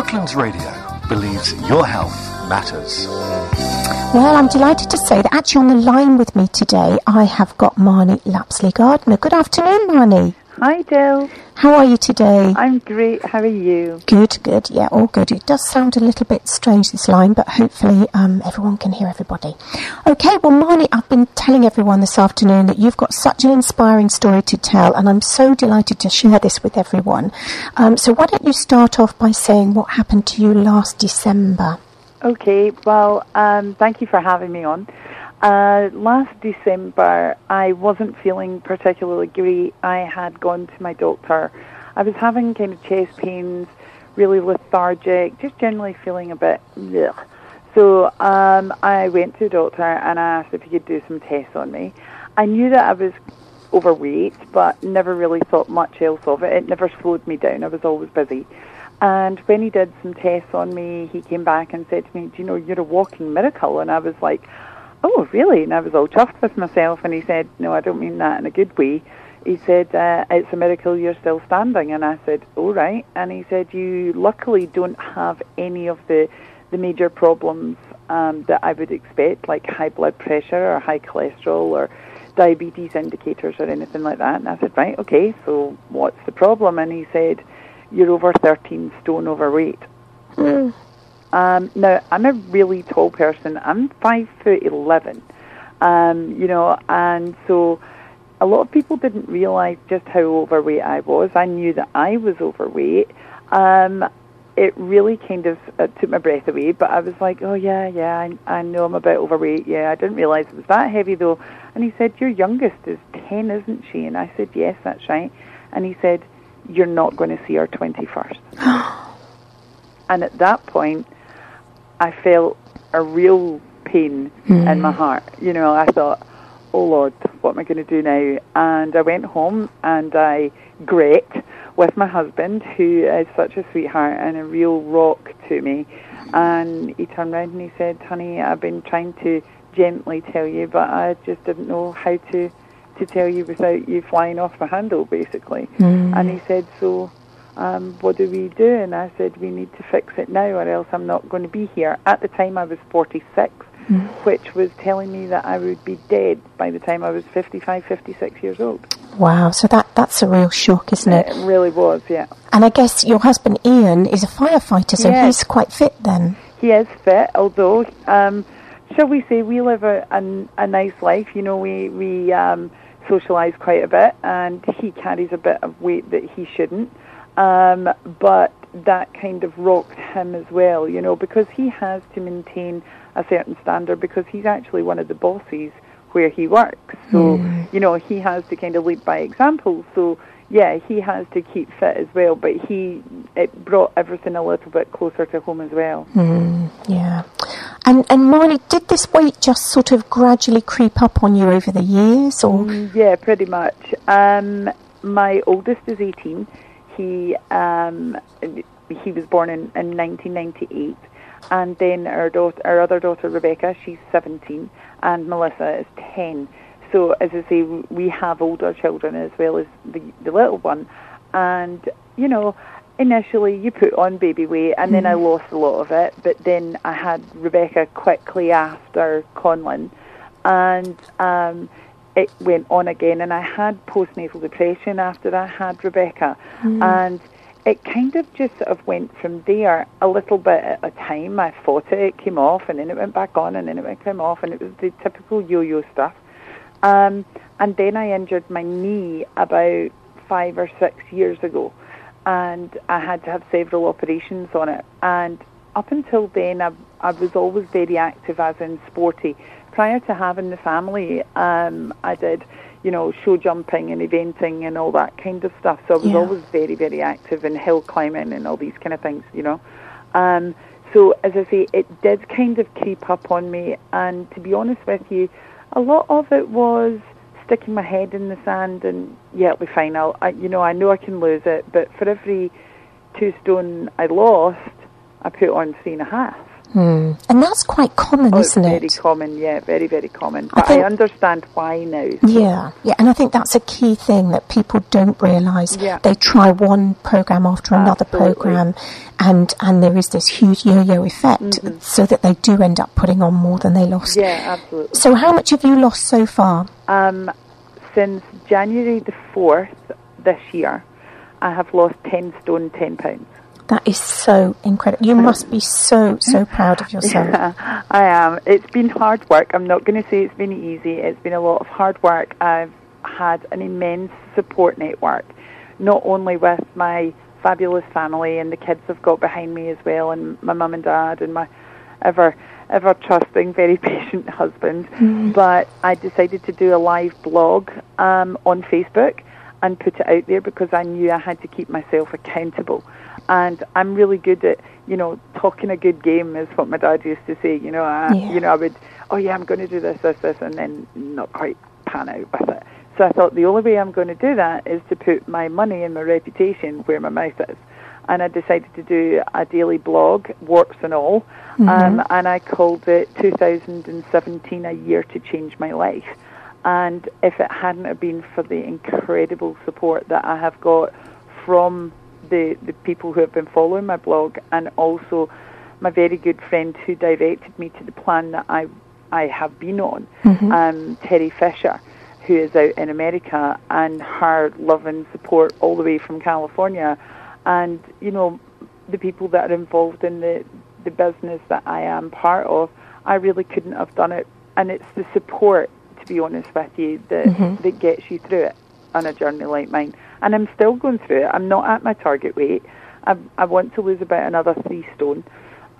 Brooklands Radio believes your health matters. Well, I'm delighted to say that actually on the line with me today, I have got Marnie Lapsley-Gardiner. Good afternoon, Marnie. Hi, Del. How are you today? I'm great. How are you? Good. Yeah, all good. It does sound a little bit strange, this line, but hopefully everyone can hear everybody. Okay, well, Marnie, I've been telling everyone this afternoon that you've got such an inspiring story to tell, and I'm so delighted to share this with everyone. So why don't you start off by saying what happened to you last December? Okay, well, thank you for having me on. Last December, I wasn't feeling particularly great. I had gone to my doctor. I was having kind of chest pains, really lethargic, just generally feeling a bit bleh. So I went to the doctor and I asked if he could do some tests on me. I knew that I was overweight, but never really thought much else of it. It never slowed me down. I was always busy. And when he did some tests on me, he came back and said to me, "Do you know, you're a walking miracle?" And I was like, "Oh, really?" And I was all chuffed with myself, and he said, "No, I don't mean that in a good way." He said, "It's a miracle you're still standing." And I said, "All right." And he said, "You luckily don't have any of the major problems that I would expect, like high blood pressure or high cholesterol or diabetes indicators or anything like that." And I said, "Right, okay, so what's the problem?" And he said, "You're over 13 stone overweight." Mm. Now, I'm a really tall person. I'm 5'11", you know, and so a lot of people didn't realise just how overweight I was. I knew that I was overweight. It really kind of took my breath away, but I was like, "Oh, yeah, I know I'm a bit overweight. Yeah, I didn't realise it was that heavy, though." And he said, "Your youngest is 10, isn't she?" And I said, "Yes, that's right." And he said, "You're not going to see her 21st. And at that point, I felt a real pain in my heart. You know, I thought, "Oh, Lord, what am I going to do now?" And I went home and I grit with my husband, who is such a sweetheart and a real rock to me. And he turned around and he said, "Honey, I've been trying to gently tell you, but I just didn't know how to tell you without you flying off the handle," basically. Mm. And he said, "So what do we do?" And I said, "We need to fix it now, or else I'm not going to be here." At the time, I was 46, which was telling me that I would be dead by the time I was 55, 56 years old. Wow, so that's a real shock, isn't it? It really was, yeah. And I guess your husband, Ian, is a firefighter, so yes, he's quite fit then. He is fit, although, shall we say, we live a nice life. You know, we socialise quite a bit, and he carries a bit of weight that he shouldn't. But that kind of rocked him as well, you know, because he has to maintain a certain standard because he's actually one of the bosses where he works. So, you know, he has to kind of lead by example. So, yeah, he has to keep fit as well. But it brought everything a little bit closer to home as well. Mm, yeah. And Marnie, did this weight just sort of gradually creep up on you over the years? Or? Yeah, pretty much. My oldest is 18. He was born in 1998, and then our other daughter Rebecca, she's 17, and Melissa is 10. So as I say, we have older children as well as the little one, and you know, initially you put on baby weight, and then I lost a lot of it. But then I had Rebecca quickly after Conlon, and it went on again, and I had postnatal depression after I had Rebecca, and it kind of just sort of went from there a little bit at a time. I fought it came off, and then it went back on, and then it came off, and it was the typical yo-yo stuff. And then I injured my knee about 5 or 6 years ago, and I had to have several operations on it, and up until then I was always very active, as in sporty. Prior to having the family, I did, you know, show jumping and eventing and all that kind of stuff. So I was always very, very active in hill climbing and all these kind of things, you know. So, as I say, it did kind of creep up on me. And to be honest with you, a lot of it was sticking my head in the sand and, yeah, it'll be fine. I know I can lose it. But for every 2 stone I lost, I put on 3.5. And that's quite common, isn't it? It's very common, yeah, very, very common. But I understand why now. Yeah, yeah, and I think that's a key thing that people don't realise. Yeah. They try one programme after another programme, and there is this huge yo-yo effect, so that they do end up putting on more than they lost. Yeah, absolutely. So how much have you lost so far? Since January the 4th this year, I have lost 10 stone, 10 pounds. That is so incredible. You must be so, so proud of yourself. Yeah, I am. It's been hard work. I'm not going to say it's been easy. It's been a lot of hard work. I've had an immense support network, not only with my fabulous family and the kids I've got behind me as well, and my mum and dad and my ever trusting, very patient husband, but I decided to do a live blog on Facebook and put it out there because I knew I had to keep myself accountable. And I'm really good at, you know, talking a good game is what my dad used to say. You know, I would, oh yeah, I'm going to do this, and then not quite pan out with it. So I thought the only way I'm going to do that is to put my money and my reputation where my mouth is. And I decided to do a daily blog, warts and all, and I called it 2017, A Year to Change My Life. And if it hadn't have been for the incredible support that I have got from the people who have been following my blog, and also my very good friend who directed me to the plan that I have been on, Terry Fisher, who is out in America, and her love and support all the way from California, and, you know, the people that are involved in the business that I am part of. I really couldn't have done it, and it's the support, to be honest with you, that gets you through it on a journey like mine. And I'm still going through it. I'm not at my target weight. I want to lose about another 3 stone.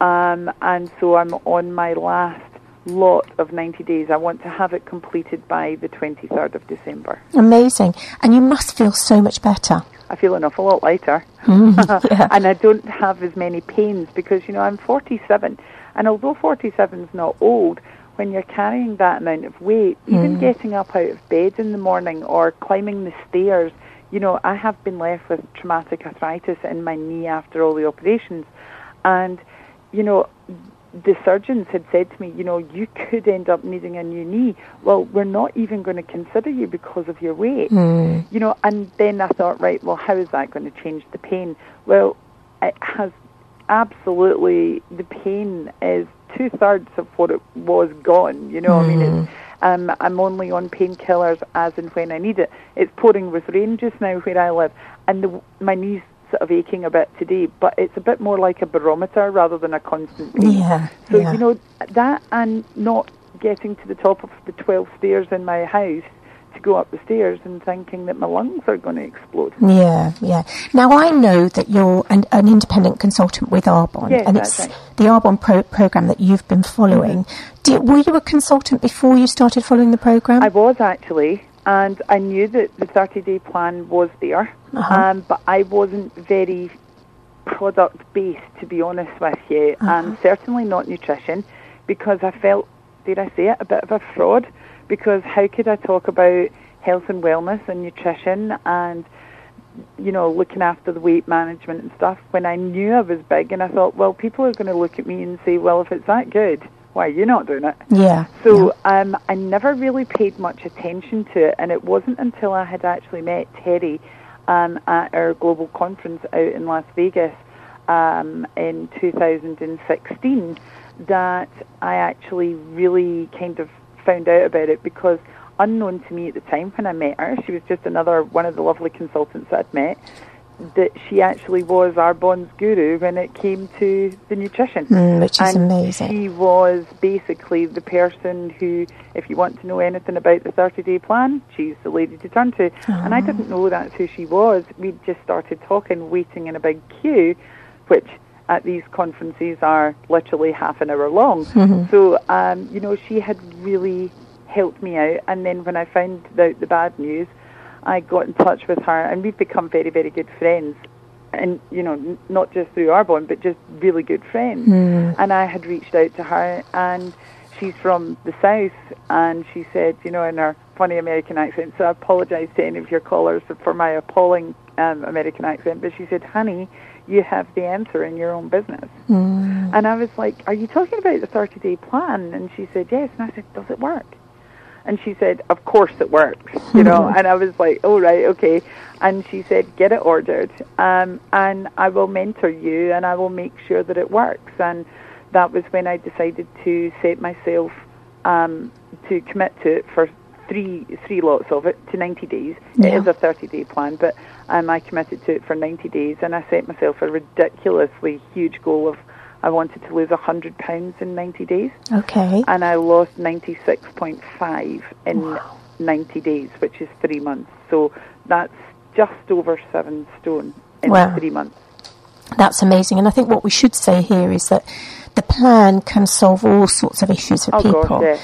And so I'm on my last lot of 90 days. I want to have it completed by the 23rd of December. Amazing. And you must feel so much better. I feel an awful lot lighter. And I don't have as many pains because, you know, I'm 47. And although 47 is not old, when you're carrying that amount of weight, even getting up out of bed in the morning or climbing the stairs, you know, I have been left with traumatic arthritis in my knee after all the operations. And, you know, the surgeons had said to me, you know, you could end up needing a new knee. Well, we're not even going to consider you because of your weight. You know, and then I thought, right, well, how is that going to change the pain? Well, it has absolutely, the pain is 2/3 of what it was gone, you know. I mean, it's, I'm only on painkillers as and when I need it. It's pouring with rain just now where I live, and my knee's sort of aching a bit today, but it's a bit more like a barometer rather than a constant pain. You know, that and not getting to the top of the 12 stairs in my house to go up the stairs and thinking that my lungs are going to explode. Yeah, yeah. Now, I know that you're an independent consultant with Arbonne, and it's right. The Arbonne programme that you've been following. Were you a consultant before you started following the programme? I was, actually, and I knew that the 30-day plan was there, but I wasn't very product-based, to be honest with you, and certainly not nutrition, because I felt, dare I say it, a bit of a fraud. Because how could I talk about health and wellness and nutrition and, you know, looking after the weight management and stuff when I knew I was big? And I thought, well, people are going to look at me and say, well, if it's that good, why are you not doing it? Yeah. So yeah. I never really paid much attention to it. And it wasn't until I had actually met Terry at our global conference out in Las Vegas in 2016 that I actually really kind of found out about it, because unknown to me at the time when I met her, she was just another one of the lovely consultants that I'd met, that she actually was Arbonne's guru when it came to the nutrition. Which is amazing. She was basically the person who, if you want to know anything about the 30-day plan, she's the lady to turn to. And I didn't know that's who she was. We'd just started talking, waiting in a big queue, which at these conferences are literally half an hour long. So, you know, she had really helped me out. And then when I found out the bad news, I got in touch with her, and we've become very, very good friends. And, you know, not just through Arbonne, but just really good friends. And I had reached out to her, and she's from the South, and she said, you know, in her funny American accent, so I apologise to any of your callers for my appalling American accent. But she said, honey, you have the answer in your own business. Mm. And I was like, are you talking about the 30-day plan? And she said, yes. And I said, does it work? And she said, of course it works, you know. And I was like, oh, right, okay. And she said, get it ordered, and I will mentor you, and I will make sure that it works. And that was when I decided to set myself to commit to it for three lots of it to 90 days. Yeah. It is a 30-day plan, but I committed to it for 90 days, and I set myself a ridiculously huge goal of I wanted to lose 100 pounds in 90 days. Okay. And I lost 96.5 in 90 days, which is 3 months. So that's just over 7 stone in 3 months. That's amazing. And I think what we should say here is that the plan can solve all sorts of issues for people. Gosh, yeah.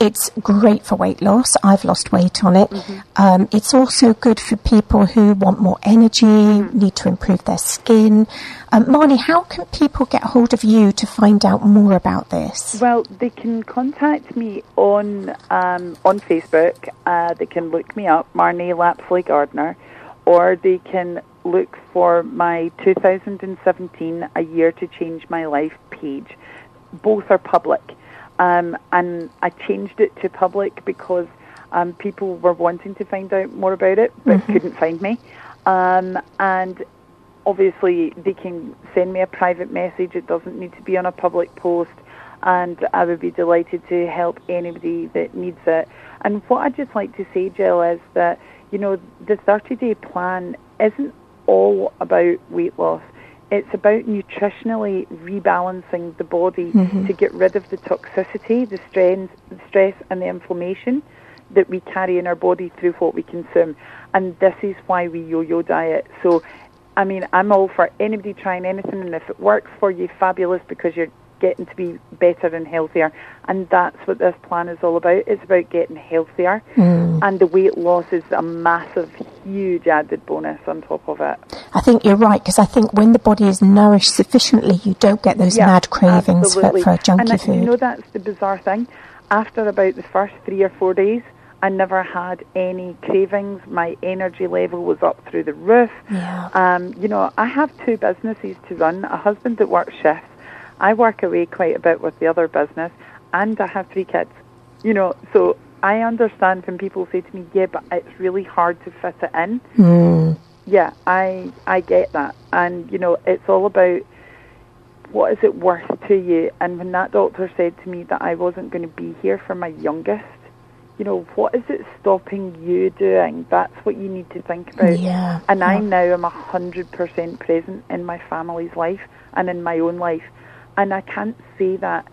It's great for weight loss. I've lost weight on it. Mm-hmm. It's also good for people who want more energy, mm-hmm. need to improve their skin. Marnie, how can people get hold of you to find out more about this? Well, they can contact me on Facebook. They can look me up, Marnie Lapsley-Gardiner, or they can look for my 2017 A Year to Change My Life page. Both are public. And I changed it to public because people were wanting to find out more about it, but mm-hmm. couldn't find me. And obviously, they can send me a private message. It doesn't need to be on a public post. And I would be delighted to help anybody that needs it. And what I'd just like to say, Jill, is that, you know, the 30-day plan isn't all about weight loss. It's about nutritionally rebalancing the body mm-hmm. to get rid of the toxicity, the stress and the inflammation that we carry in our body through what we consume. And this is why we yo-yo diet. So, I mean, I'm all for anybody trying anything, and if it works for you, fabulous, because you're getting to be better and healthier. And that's what this plan is all about. It's about getting healthier. Mm. And the weight loss is a massive, huge added bonus on top of it. I think you're right, because I think when the body is nourished sufficiently, you don't get those mad cravings for junky food. You know, that's the bizarre thing. After about the first 3 or 4 days, I never had any cravings. My energy level was up through the roof. Yeah. You know, I have 2 businesses to run, a husband that works shifts. I work away quite a bit with the other business, and I have 3 kids, you know, so I understand when people say to me, yeah, but it's really hard to fit it in. Mm. Yeah, I get that. And, you know, it's all about what is it worth to you? And when that doctor said to me that I wasn't going to be here for my youngest, you know, what is it stopping you doing? That's what you need to think about. Yeah. And I now am 100% present in my family's life and in my own life. And I can't say that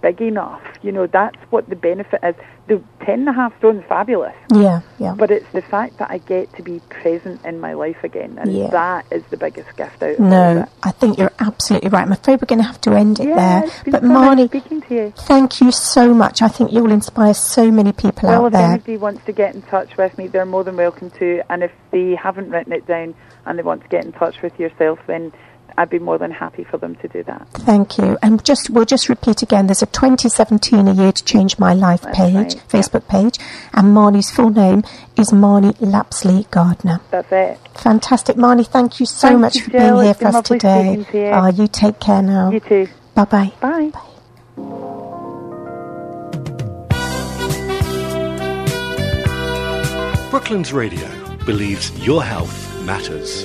big enough. You know, that's what the benefit is. The 10.5 stone is fabulous. Yeah, yeah. But it's the fact that I get to be present in my life again. And that is the biggest gift out of it. I think you're absolutely right. I'm afraid we're going to have to end it there. It's been so Marnie, nice speaking to you. Thank you so much. I think you'll inspire so many people out there. Well, if anybody wants to get in touch with me, they're more than welcome to. And if they haven't written it down and they want to get in touch with yourself, then I'd be more than happy for them to do that. Thank you. And we'll just repeat again, there's a 2017 A Year to Change My Life Facebook page, and Marnie's full name is Marnie Lapsley-Gardiner. That's it. Fantastic. Marnie, thank you so much for being here for us today. You take care now. You too. Bye-bye. Bye. Bye. Brooklands Radio believes your health matters.